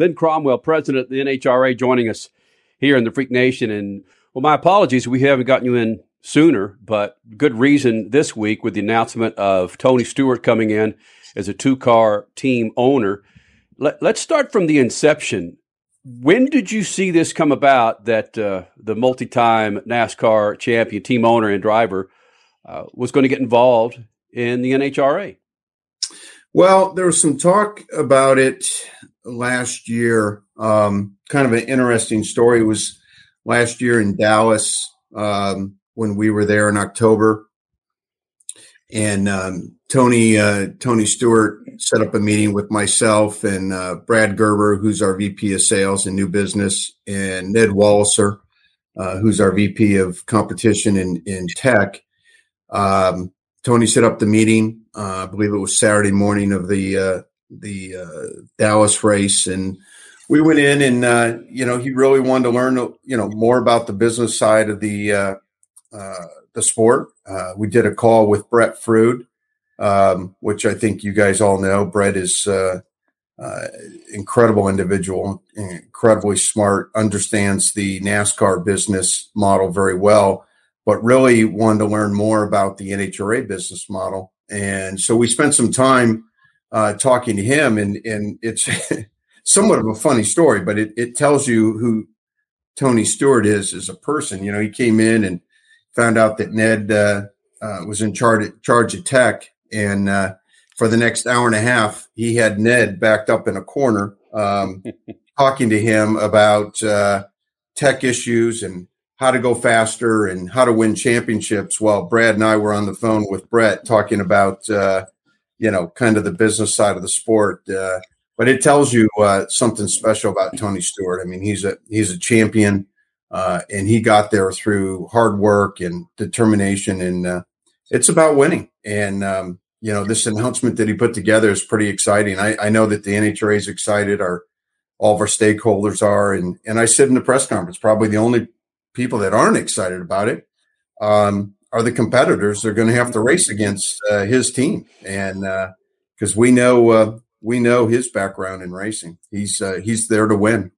Lynn Cromwell, president of the NHRA, joining us here in the Freak Nation. And, well, my apologies, we haven't gotten you in sooner, but good reason this week with the announcement of Tony Stewart coming in as a two-car team owner. Let's start from the inception. When did you see this come about that the multi-time NASCAR champion, team owner and driver, was going to get involved in the NHRA? Well, there was some talk about it last year. Kind of an interesting story was last year in Dallas when we were there in October. And Tony Stewart set up a meeting with myself and Brad Gerber, who's our VP of Sales and New Business, and Ned Wallisser, who's our VP of Competition and Tech. Tony set up the meeting. I believe it was Saturday morning of the Dallas race, and we went in, and he really wanted to learn, more about the business side of the sport. We did a call with Brett Freude, which I think you guys all know. Brett is incredible individual, incredibly smart, understands the NASCAR business model very well, but really wanted to learn more about the NHRA business model. And so we spent some time talking to him, and it's somewhat of a funny story, but it tells you who Tony Stewart is as a person. You know, he came in and found out that Ned was in charge of tech. And for the next hour and a half, he had Ned backed up in a corner talking to him about tech issues and how to go faster and how to win championships, while Brad and I were on the phone with Brett talking about, kind of the business side of the sport. But it tells you something special about Tony Stewart. I mean, he's a champion. And he got there through hard work and determination, and it's about winning. And, this announcement that he put together is pretty exciting. I know that the NHRA is excited. All of our stakeholders are. And I said in the press conference, probably the only people that aren't excited about it are the competitors. They're going to have to race against his team. And because we know his background in racing, he's there to win.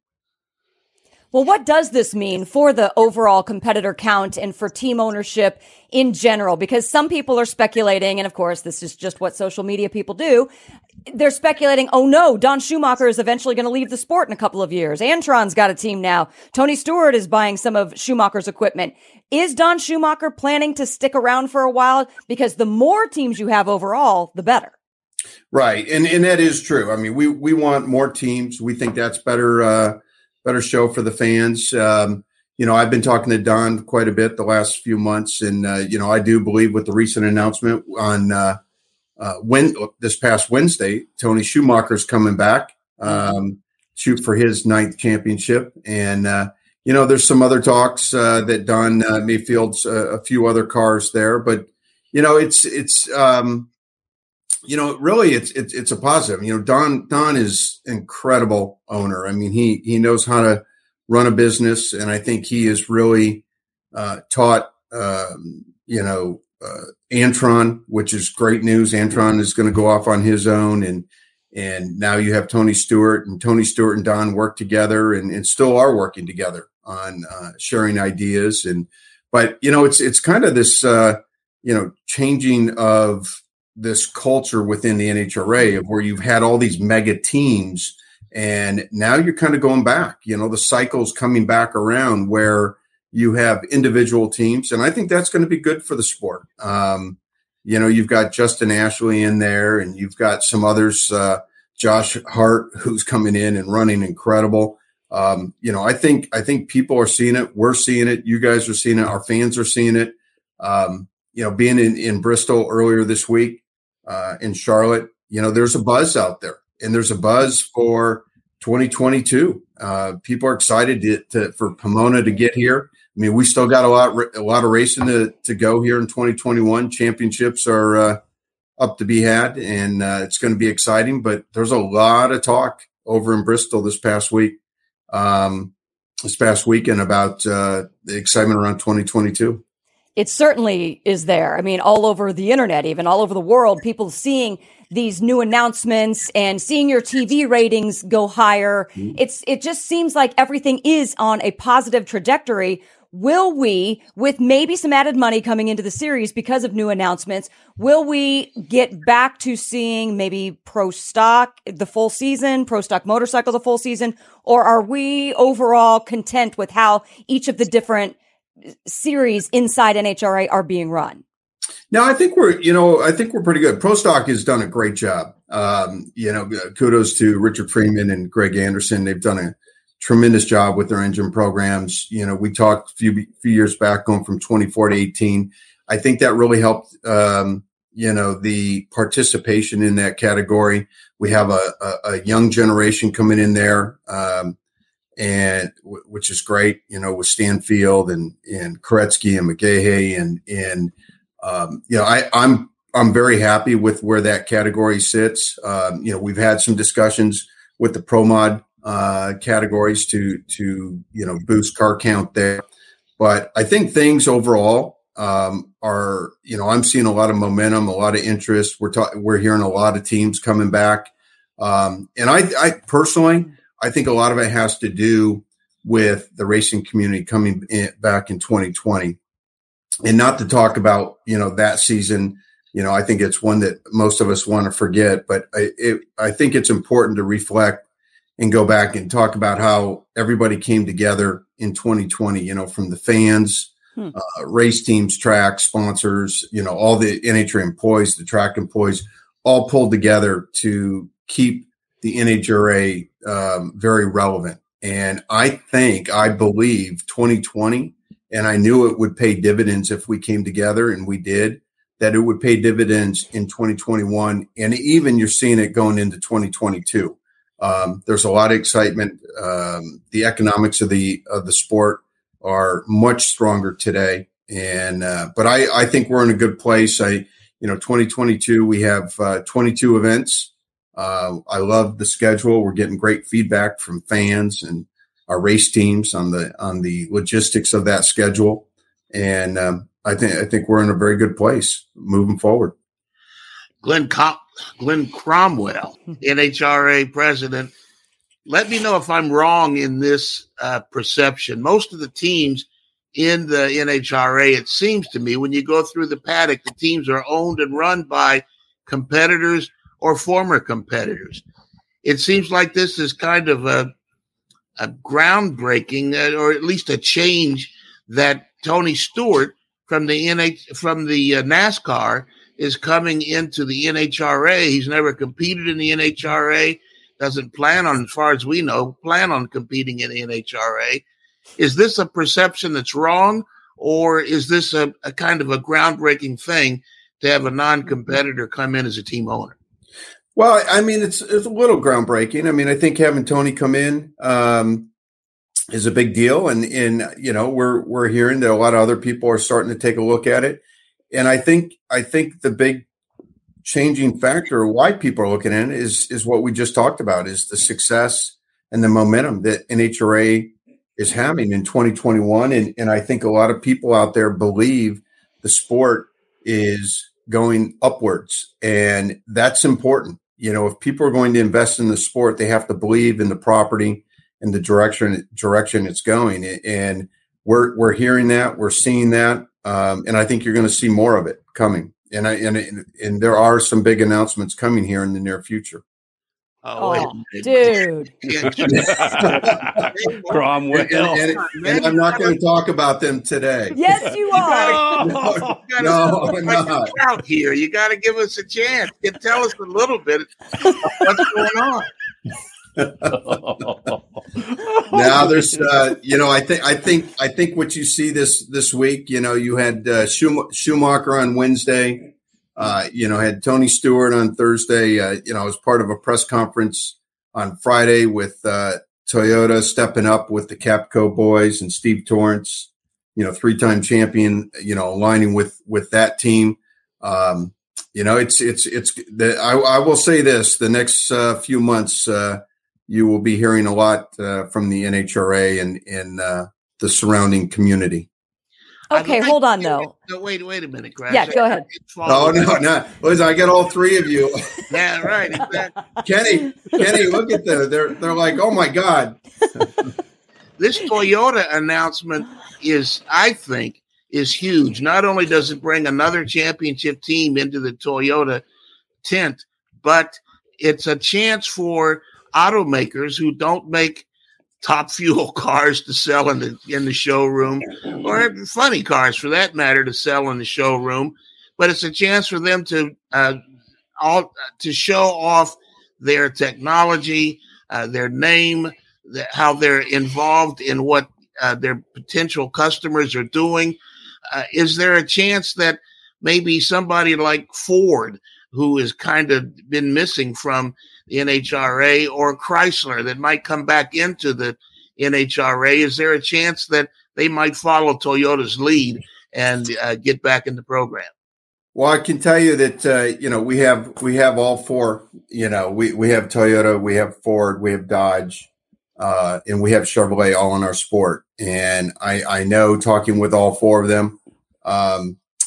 Well, what does this mean for the overall competitor count and for team ownership in general? Because some people are speculating, and of course, this is just what social media people do. They're speculating, oh no, Don Schumacher is eventually going to leave the sport in a couple of years. Antron's got a team now. Tony Stewart is buying some of Schumacher's equipment. Is Don Schumacher planning to stick around for a while? Because the more teams you have overall, the better. Right. And that is true. I mean, we want more teams. We think that's better, better show for the fans. I've been talking to Don quite a bit the last few months, and I do believe with the recent announcement on this past Wednesday, Tony Schumacher's coming back, shoot for his 9th championship, and there's some other talks that Don may field a few other cars there, but really, it's a positive. Don is an incredible owner. I mean, he knows how to run a business, and I think he has really taught Antron, which is great news. Antron is going to go off on his own, and now you have Tony Stewart, and Tony Stewart and Don work together, and still are working together on sharing ideas. But it's kind of this changing of this culture within the NHRA of where you've had all these mega teams, and now you're kind of going back, the cycle's coming back around where you have individual teams. And I think that's going to be good for the sport. You've got Justin Ashley in there, and you've got some others, Josh Hart, who's coming in and running incredible. I think people are seeing it. We're seeing it. You guys are seeing it. Our fans are seeing it. Being in Bristol earlier this week, in Charlotte, there's a buzz out there, and there's a buzz for 2022. People are excited for Pomona to get here. I mean, we still got a lot of racing to go here in 2021. Championships are up to be had, and it's going to be exciting. But there's a lot of talk over in Bristol this past weekend about the excitement around 2022. it certainly is there. I mean, all over the internet, even all over the world, people seeing these new announcements and seeing your TV ratings go higher. It just seems like everything is on a positive trajectory. Will we, with maybe some added money coming into the series because of new announcements, will we get back to seeing maybe Pro Stock the full season, Pro Stock Motorcycle the full season, or are we overall content with how each of the different series inside NHRA are being run? No, I think we're pretty good. Pro Stock has done a great job. Kudos to Richard Freeman and Greg Anderson. They've done a tremendous job with their engine programs. You know, we talked a few years back going from 24 to 18. I think that really helped, the participation in that category. We have a young generation coming in there, which is great, with Stanfield and Koretsky and McGahey I'm very happy with where that category sits. We've had some discussions with the Pro Mod categories to boost car count there. But I think things overall are I'm seeing a lot of momentum, a lot of interest. We're hearing a lot of teams coming back. And I personally, I think a lot of it has to do with the racing community coming back in 2020. And not to talk about, that season, I think it's one that most of us want to forget, but I think it's important to reflect and go back and talk about how everybody came together in 2020, from the fans, race teams, track sponsors, all the NHRA employees, the track employees, all pulled together to keep the NHRA very relevant. And I believe 2020, and I knew it would pay dividends if we came together, and we did, that it would pay dividends in 2021. And even you're seeing it going into 2022. There's a lot of excitement. The economics of the sport are much stronger today. But I think we're in a good place. 2022, we have 22 events. I love the schedule. We're getting great feedback from fans and our race teams on the logistics of that schedule. And I think we're in a very good place moving forward. Lynn Cromwell, NHRA president. Let me know if I'm wrong in this perception. Most of the teams in the NHRA, it seems to me, when you go through the paddock, the teams are owned and run by competitors or former competitors. It seems like this is kind of a groundbreaking, or at least a change that Tony Stewart from the NASCAR is coming into the NHRA. He's never competed in the NHRA, doesn't plan on, as far as we know, competing in the NHRA. Is this a perception that's wrong, or is this a kind of a groundbreaking thing to have a non-competitor come in as a team owner? Well, I mean, it's a little groundbreaking. I mean, I think having Tony come in is a big deal, and we're hearing that a lot of other people are starting to take a look at it. And I think the big changing factor why people are looking at it is what we just talked about, is the success and the momentum that NHRA is having in 2021, and I think a lot of people out there believe the sport is going upwards, and that's important. If people are going to invest in the sport, they have to believe in the property and the direction it's going. And we're hearing that, we're seeing that, and I think you're going to see more of it coming. And there are some big announcements coming here in the near future. Oh dude! Cromwell. And I'm not going to talk about them today. Yes, you are. No, out here, you got to give us a chance. You can tell us a little bit what's going on. Now there's, I think what you see this week. You had Schumacher on Wednesday. Had Tony Stewart on Thursday. I was part of a press conference on Friday with Toyota, stepping up with the Capco boys and Steve Torrence, three-time champion, aligning with that team. I will say this: the next few months, you will be hearing a lot from the NHRA and the surrounding community. Okay, like hold on though. No, wait a minute, Greg. Yeah, go ahead. Oh no. Listen, I get all three of you. Yeah, right. Exactly. Kenny, look at them. They're like, oh my God. This Toyota announcement is, I think, is huge. Not only does it bring another championship team into the Toyota tent, but it's a chance for automakers who don't make Top Fuel cars to sell in the showroom, or Funny Cars for that matter to sell in the showroom. But it's a chance for them to show off their technology, their name, how they're involved in what their potential customers are doing. Is there a chance that maybe somebody like Ford, who has kind of been missing from the NHRA, or Chrysler that might come back into the NHRA? Is there a chance that they might follow Toyota's lead and get back in the program? Well, I can tell you that we have all four. You know, we have Toyota, we have Ford, we have Dodge, and we have Chevrolet all in our sport. And I know, talking with all four of them,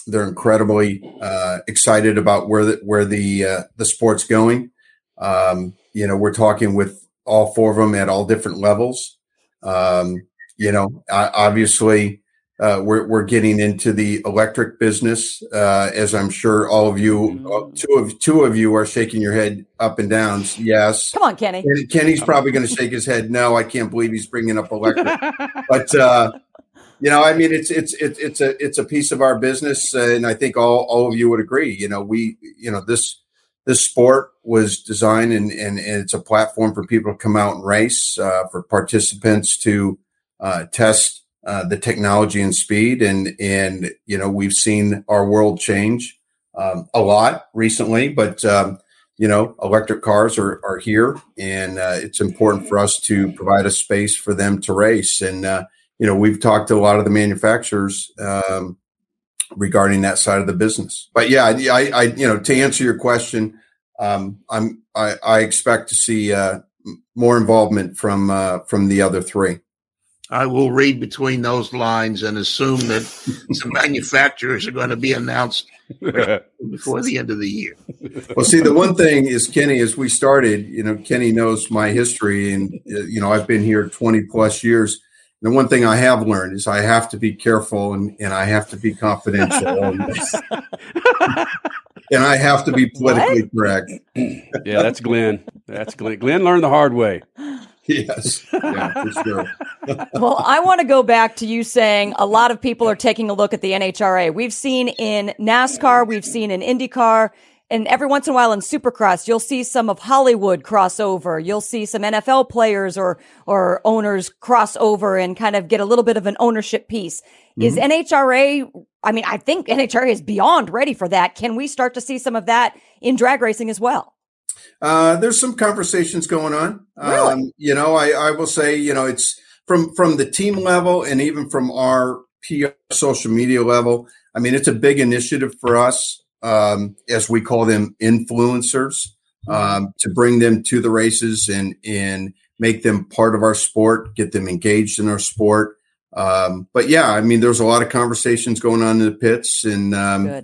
they're incredibly excited about where the sport's going. We're talking with all four of them at all different levels. Obviously we're getting into the electric business, as I'm sure all of you, two of you are shaking your head up and down. Yes. Come on, Kenny. Kenny's probably going to shake his head. No, I can't believe he's bringing up electric, but, it's a piece of our business. And I think all of you would agree, this sport was designed and it's a platform for people to come out and race, for participants to test the technology and speed. And we've seen our world change a lot recently, but, electric cars are here, and it's important for us to provide a space for them to race. And, we've talked to a lot of the manufacturers regarding that side of the business. But yeah, I to answer your question, I expect to see more involvement from the other three. I will read between those lines and assume that some manufacturers are going to be announced before the end of the year. Well, see, the one thing is, Kenny, as we started, Kenny knows my history, and I've been here 20 plus years. The one thing I have learned is I have to be careful and I have to be confidential. And I have to be politically correct. Yeah, that's Glenn. Glenn learned the hard way. Yes. Yeah, for sure. Well, I want to go back to you saying a lot of people are taking a look at the NHRA. We've seen in NASCAR, we've seen in IndyCar, and every once in a while in Supercross, you'll see some of Hollywood crossover. You'll see some NFL players or owners crossover and kind of get a little bit of an ownership piece. Mm-hmm. Is NHRA, I think NHRA is beyond ready for that. Can we start to see some of that in drag racing as well? There's some conversations going on. Really? I will say, it's from the team level and even from our PR social media level. It's a big initiative for us. As we call them, influencers, to bring them to the races and make them part of our sport, get them engaged in our sport. There's a lot of conversations going on in the pits, and I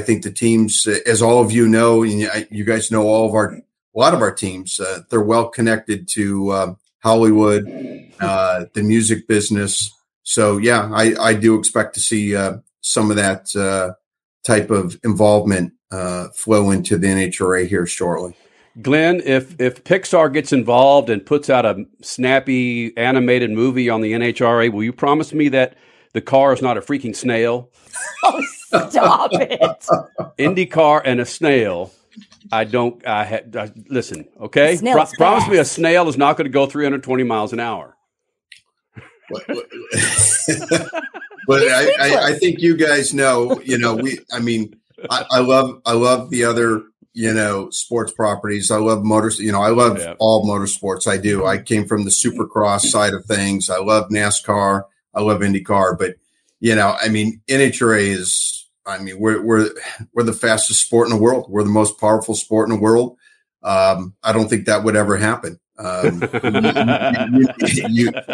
think the teams, as all of you know, and you guys know a lot of our teams, they're well connected to Hollywood, the music business. So yeah, I do expect to see some of that type of involvement flow into the NHRA here shortly. Glenn, if Pixar gets involved and puts out a snappy animated movie on the NHRA, will you promise me that the car is not a freaking snail? Oh, stop it! IndyCar and a snail. Listen, okay? Promise me a snail is not going to go 320 miles an hour. But I think you guys know, I love the other, sports properties. I love motors. I love all motorsports. I do. I came from the Supercross side of things. I love NASCAR. I love IndyCar. But, NHRA is, we're the fastest sport in the world. We're the most powerful sport in the world. I don't think that would ever happen. You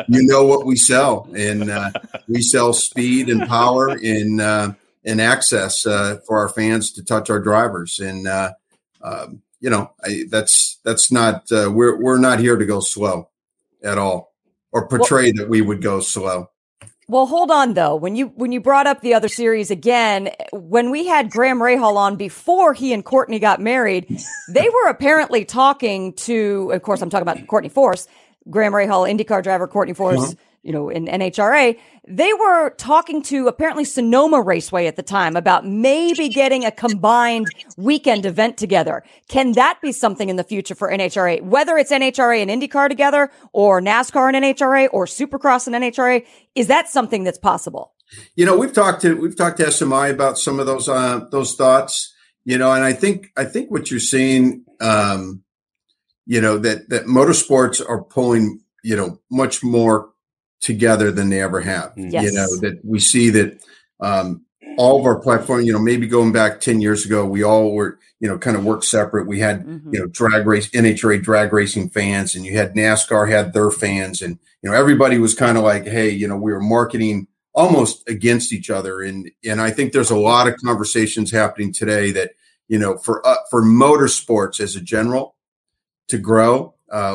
know what we sell, and we sell speed and power and access for our fans to touch our drivers. And you know, that's not we're not here to go slow at all, or portray that we would go slow. Well, hold on though. When you brought up the other series again, when we had Graham Rahal on before he and Courtney got married, they were apparently talking to, of course, I'm talking about Courtney Force, Graham Rahal, IndyCar driver, Courtney Force, you know, in NHRA. They were talking to apparently Sonoma Raceway at the time about maybe getting a combined weekend event together. Can that be something in the future for NHRA? Whether it's NHRA and IndyCar together, or NASCAR and NHRA, or Supercross and NHRA, is that something that's possible? You know, we've talked to SMI about some of those thoughts. You know, and I think what you're seeing, you know, that motorsports are pulling, you know, much more together than they ever have. Yes. You know, that we see that all of our platform, you know, maybe going back 10 years ago, we all were, you know, kind of worked separate. We had, you know, drag race, NHRA drag racing fans, and you had NASCAR had their fans, and, you know, everybody was kind of like, hey, you know, we were marketing almost against each other. And I think there's a lot of conversations happening today that, you know, for motorsports as a general to grow,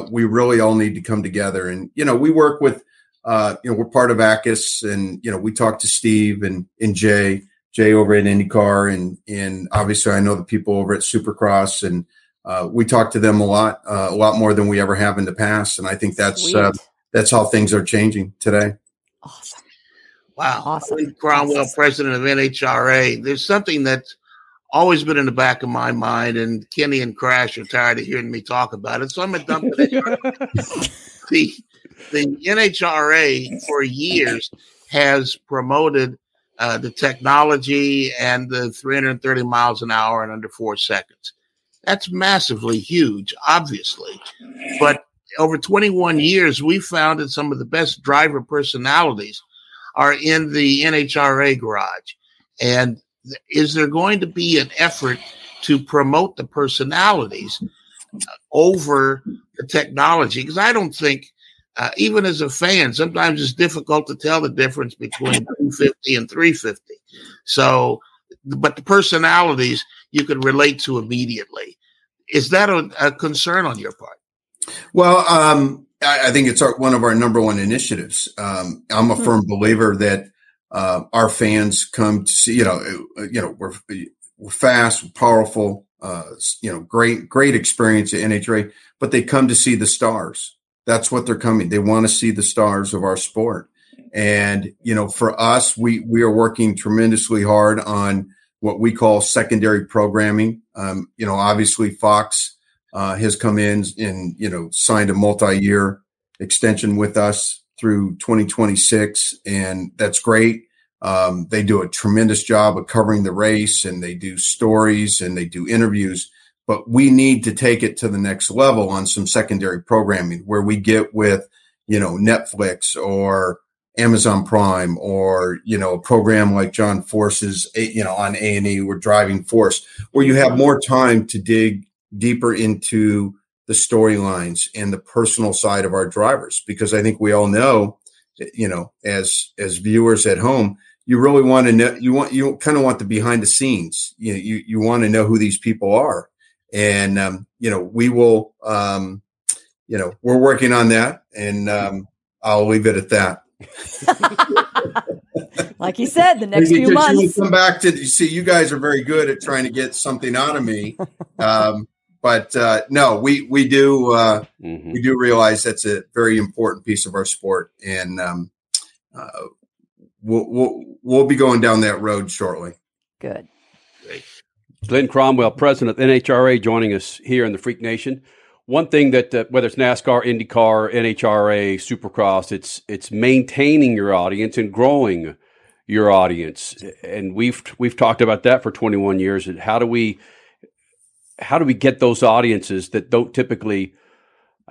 we really all need to come together. And, you know, we work with, you know, we're part of ACUS, and, you know, we talked to Steve and Jay over at IndyCar, and obviously I know the people over at Supercross, and we talk to them a lot more than we ever have in the past. And I think that's how things are changing today. Awesome. Wow. Awesome. Lynn Cromwell, president of NHRA. There's something that's always been in the back of my mind, and Kenny and Crash are tired of hearing me talk about it, so I'm going to dump it. The NHRA for years has promoted the technology and the 330 miles an hour in under 4 seconds. That's massively huge, obviously. But over 21 years, we found that some of the best driver personalities are in the NHRA garage. And is there going to be an effort to promote the personalities over the technology? Because I don't think, even as a fan, sometimes it's difficult to tell the difference between 250 and 350. So, but the personalities you can relate to immediately. Is that a concern on your part? Well, I think it's one of our number one initiatives. I'm a firm believer that our fans come to see, you know, we're fast, we're powerful, you know, great experience at NHRA, but they come to see the stars. That's what they're coming. They want to see the stars of our sport. And, you know, for us, we are working tremendously hard on what we call secondary programming. You know, obviously Fox has come in and, you know, signed a multi-year extension with us through 2026. And that's great. They do a tremendous job of covering the race, and they do stories and they do interviews. But we need to take it to the next level on some secondary programming where we get with, you know, Netflix or Amazon Prime, or, you know, a program like John Force's, you know, on A&E, we're driving Force, where you have more time to dig deeper into the storylines and the personal side of our drivers. Because I think we all know, you know, as viewers at home, you really want to know, you kind of want the behind the scenes. You know, you want to know who these people are. And, you know, we will, you know, we're working on that, and I'll leave it at that. Like he said, the next few months. You come back to, you see, you guys are very good at trying to get something out of me. But no, we do realize that's a very important piece of our sport. And we'll be going down that road shortly. Good. Great. Lynn Cromwell, president of NHRA, joining us here in the Freak Nation. One thing that, whether it's NASCAR, IndyCar, NHRA, Supercross, it's maintaining your audience and growing your audience. And we've talked about that for 21 years. And how do we get those audiences that don't typically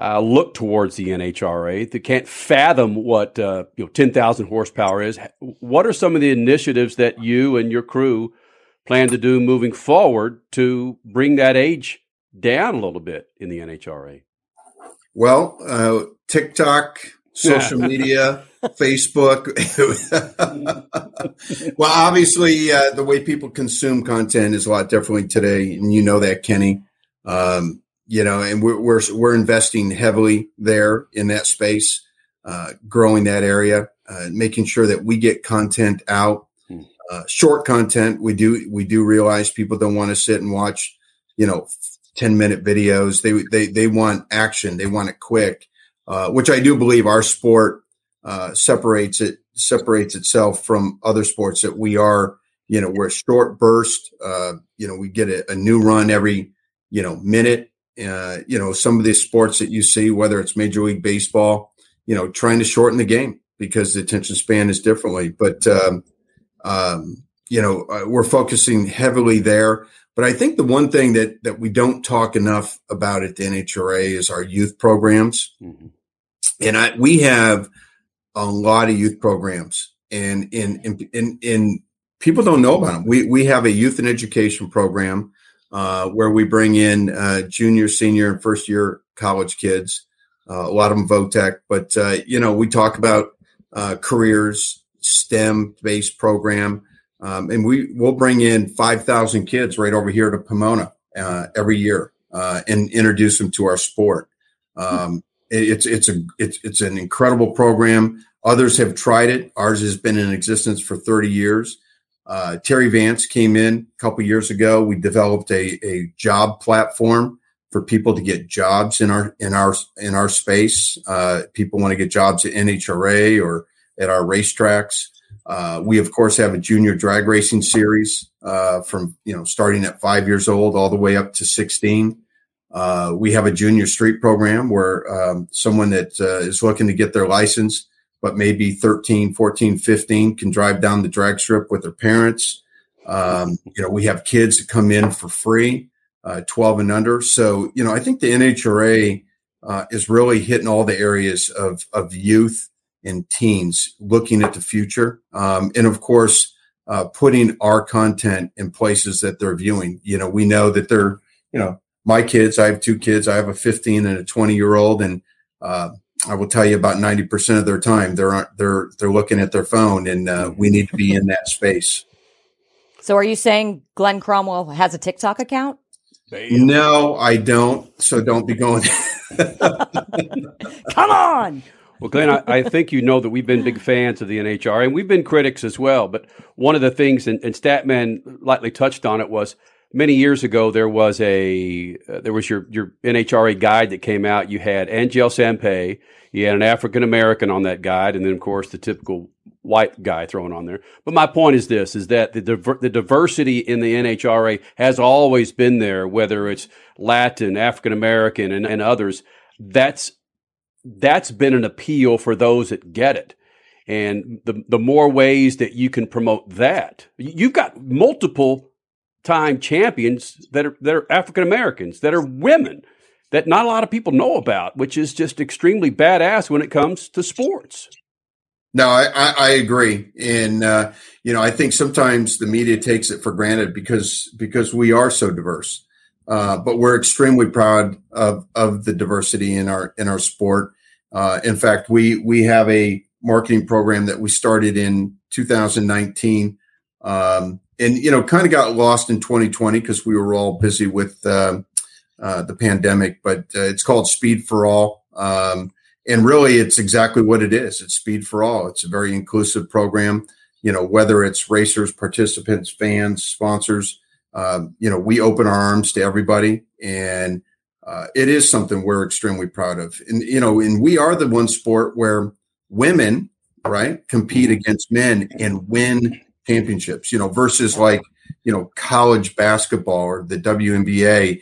look towards the NHRA, that can't fathom what 10,000 horsepower is? What are some of the initiatives that you and your crew plan to do moving forward to bring that age down a little bit in the NHRA? Well, TikTok, social media, Facebook. Well, obviously, the way people consume content is a lot differently today, and you know that, Kenny. And we're investing heavily there in that space, growing that area, making sure that we get content out. Short content. We do realize people don't want to sit and watch, 10-minute videos. They want action. They want it quick, which I do believe our sport separates itself from other sports that we are. We're a short burst. We get a new run every minute. Some of the sports that you see, whether it's Major League Baseball, trying to shorten the game because the attention span is differently. But we're focusing heavily there. But I think the one thing that we don't talk enough about at the NHRA is our youth programs. Mm-hmm. And we have a lot of youth programs, and in people don't know about them. We have a youth and education program where we bring in junior, senior, and first year college kids. A lot of them VOTEC, but we talk about careers, STEM-based program. And we'll bring in 5,000 kids right over here to Pomona every year and introduce them to our sport. It's an incredible program. Others have tried it. Ours has been in existence for 30 years. Terry Vance came in a couple years ago. We developed a job platform for people to get jobs in our space. People want to get jobs at NHRA or at our racetracks. We, of course, have a junior drag racing series from, starting at 5 years old all the way up to 16. We have a junior street program where someone that is looking to get their license, but maybe 13, 14, 15 can drive down the drag strip with their parents. We have kids that come in for free, 12 and under. So, I think the NHRA is really hitting all the areas of youth and teens looking at the future. And of course, putting our content in places that they're viewing. We know that they're, my kids, I have two kids, I have a 15 and a 20-year-old. And I will tell you about 90% of their time, they're looking at their phone, and we need to be in that space. So are you saying Glenn Cromwell has a TikTok account? Damn. No, I don't. So don't be going. Come on. Well, Glenn, I think that we've been big fans of the NHRA, and we've been critics as well. But one of the things, and Statman lightly touched on it, was many years ago there was your NHRA guide that came out. You had Angel Sampei, you had an African American on that guide, and then of course the typical white guy thrown on there. But my point is this: is that the diversity in the NHRA has always been there, whether it's Latin, African American, and others. That's been an appeal for those that get it. And the more ways that you can promote that, you've got multiple time champions that are African Americans, that are women, that not a lot of people know about, which is just extremely badass when it comes to sports. No, I agree. And, I think sometimes the media takes it for granted because we are so diverse. But we're extremely proud of the diversity in our sport. In fact, we have a marketing program that we started in 2019, kind of got lost in 2020 because we were all busy with the pandemic. But it's called Speed for All, and really, it's exactly what it is. It's Speed for All. It's a very inclusive program. Whether it's racers, participants, fans, sponsors. We open our arms to everybody, and it is something we're extremely proud of. And, and we are the one sport where women, right, compete against men and win championships, versus college basketball or the WNBA,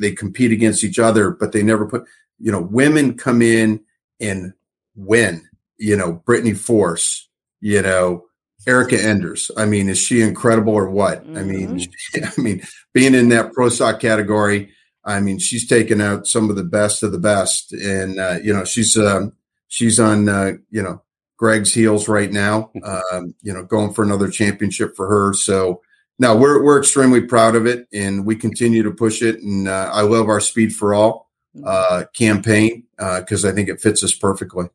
they compete against each other, but they never put, women come in and win, Courtney Force, Erica Enders. I mean, is she incredible or what? Mm-hmm. I mean, being in that Pro Stock category, I mean, she's taken out some of the best, and she's on Greg's heels right now. Going for another championship for her. So no, we're extremely proud of it, and we continue to push it. And I love our Speed for All. campaign because I think it fits us perfectly.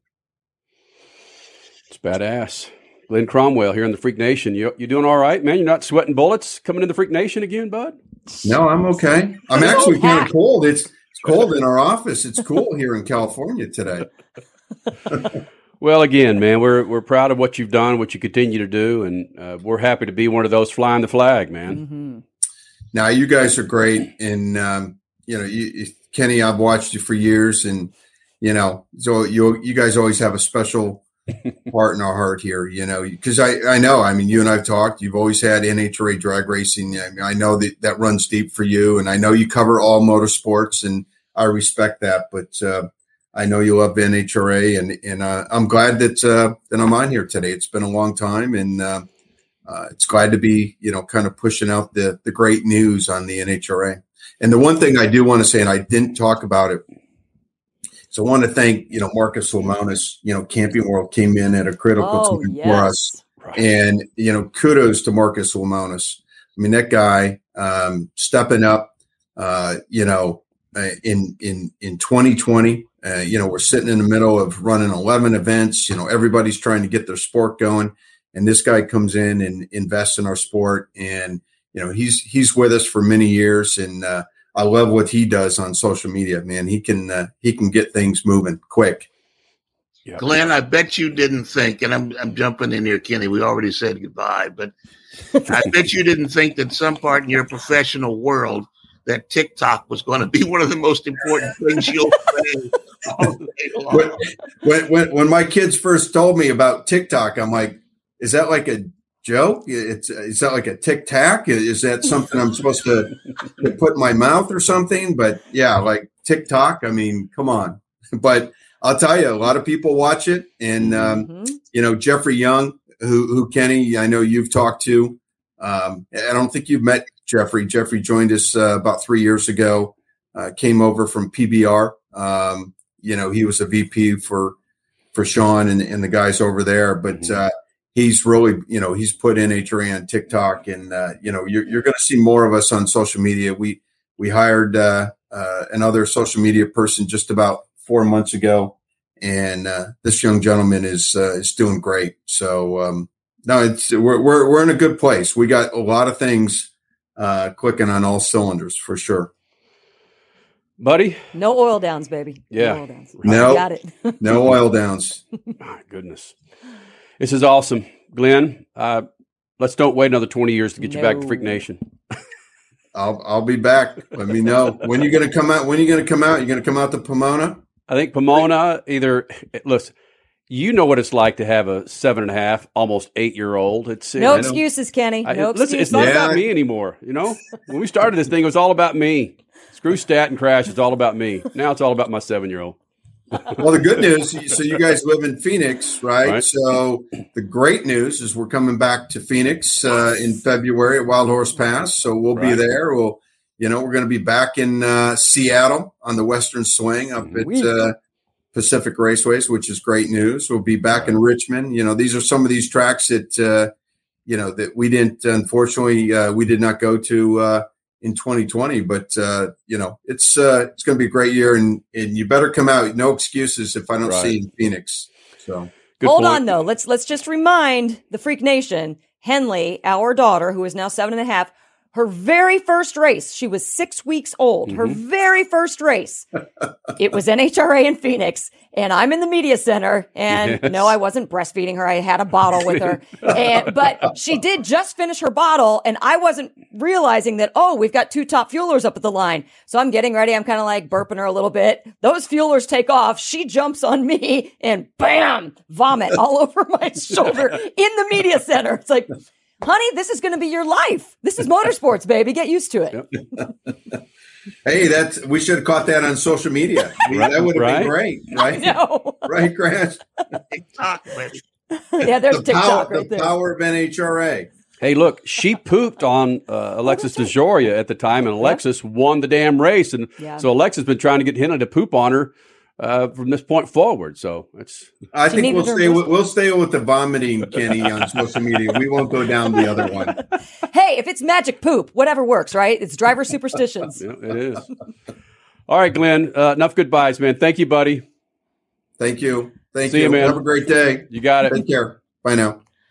It's badass. Lynn Cromwell here in the Freak Nation. You doing all right, man? You're not sweating bullets coming in the Freak Nation again, bud? No, I'm okay. I'm actually kind of cold. It's cold in our office. It's cool here in California today. Well, again, man, we're proud of what you've done, what you continue to do, and we're happy to be one of those flying the flag, man. Mm-hmm. Now, you guys are great, and Kenny, I've watched you for years, and so you guys always have a special part in our heart here, because I know, you and I've talked. You've always had NHRA drag racing. I know that runs deep for you, and I know you cover all motorsports, and I respect that, but. I know you love NHRA, and I'm glad that I'm on here today. It's been a long time, and it's glad to be, kind of pushing out the great news on the NHRA. And the one thing I do want to say, and I didn't talk about it, so I want to thank, Marcus Lemonis. Camping World came in at a critical time for us. Right. And, kudos to Marcus Lemonis. I mean, that guy stepping up, in 2020, we're sitting in the middle of running 11 events. Everybody's trying to get their sport going, and this guy comes in and invests in our sport. And he's with us for many years, and I love what he does on social media. Man, he can get things moving quick. Yeah. Glenn, I bet you didn't think, and I'm jumping in here, Kenny. We already said goodbye, but I bet you didn't think that some part in your professional world that TikTok was going to be one of the most important things you'll play all day long. When my kids first told me about TikTok, I'm like, is that like a joke? Is that like a tic-tac? Is that something I'm supposed to put in my mouth or something? But yeah, like TikTok, come on. But I'll tell you, a lot of people watch it. And, Jeffrey Young, who Kenny, I know you've talked to. I don't think you've met Jeffrey. Jeffrey joined us about 3 years ago, came over from PBR. He was a VP for Sean and the guys over there, but he's really, he's put NHRA on TikTok, and, you're going to see more of us on social media. We hired another social media person just about 4 months ago, and this young gentleman is doing great. So, no, we're in a good place. We got a lot of things clicking on all cylinders for sure, buddy. No oil downs, baby. Yeah, no oil downs. No, got it. No oil downs. My goodness, this is awesome, Glenn. Let's don't wait another 20 years to get you back to Freak Nation. I'll be back. Let me know when you're going to come out. When you're going to come out? You're going to come out to Pomona? I think Pomona. Either listen. You know what it's like to have a 7.5, almost 8-year-old. No excuses, Kenny. Listen, it's not about me anymore. When we started this thing, it was all about me. Screw stat and crash. It's all about me. Now it's all about my 7-year-old. Well, the good news, so you guys live in Phoenix, right? So the great news is we're coming back to Phoenix in February at Wild Horse Pass. So we'll be there. We'll, we're going to be back in Seattle on the Western Swing up at Pacific Raceways, which is great news. We'll be back in Richmond. These are some of these tracks that, that we didn't, unfortunately, we did not go to in 2020, but, it's going to be a great year, and you better come out. No excuses if I don't see you in Phoenix. So hold on though. Let's just remind the Freak Nation, Henley, our daughter, who is now 7.5, her very first race, she was 6 weeks old. Her very first race, it was NHRA in Phoenix, and I'm in the media center. And no, I wasn't breastfeeding her. I had a bottle with her, but she did just finish her bottle, and I wasn't realizing that. Oh, we've got two top fuelers up at the line, so I'm getting ready. I'm kind of like burping her a little bit. Those fuelers take off. She jumps on me, and bam, vomit all over my shoulder in the media center. It's like, honey, this is going to be your life. This is motorsports, baby. Get used to it. Hey, we should have caught that on social media. That would have been great, right? I know. Right, Grant? TikTok, baby. Yeah, there's TikTok right there. The power of NHRA. Hey, look, she pooped on Alexis DeJoria at the time, and Alexis won the damn race. And so Alexis has been trying to get Henna to poop on her from this point forward. So I think we'll stay with the vomiting, Kenny, on social media. We won't go down the other one. Hey, if it's magic poop, whatever works, right? It's driver superstitions. Yeah, it is. All right, Glenn, enough goodbyes, man. Thank you, buddy. Thank you. Thank you. See you, man. Have a great day. You got it. Take care. Bye now.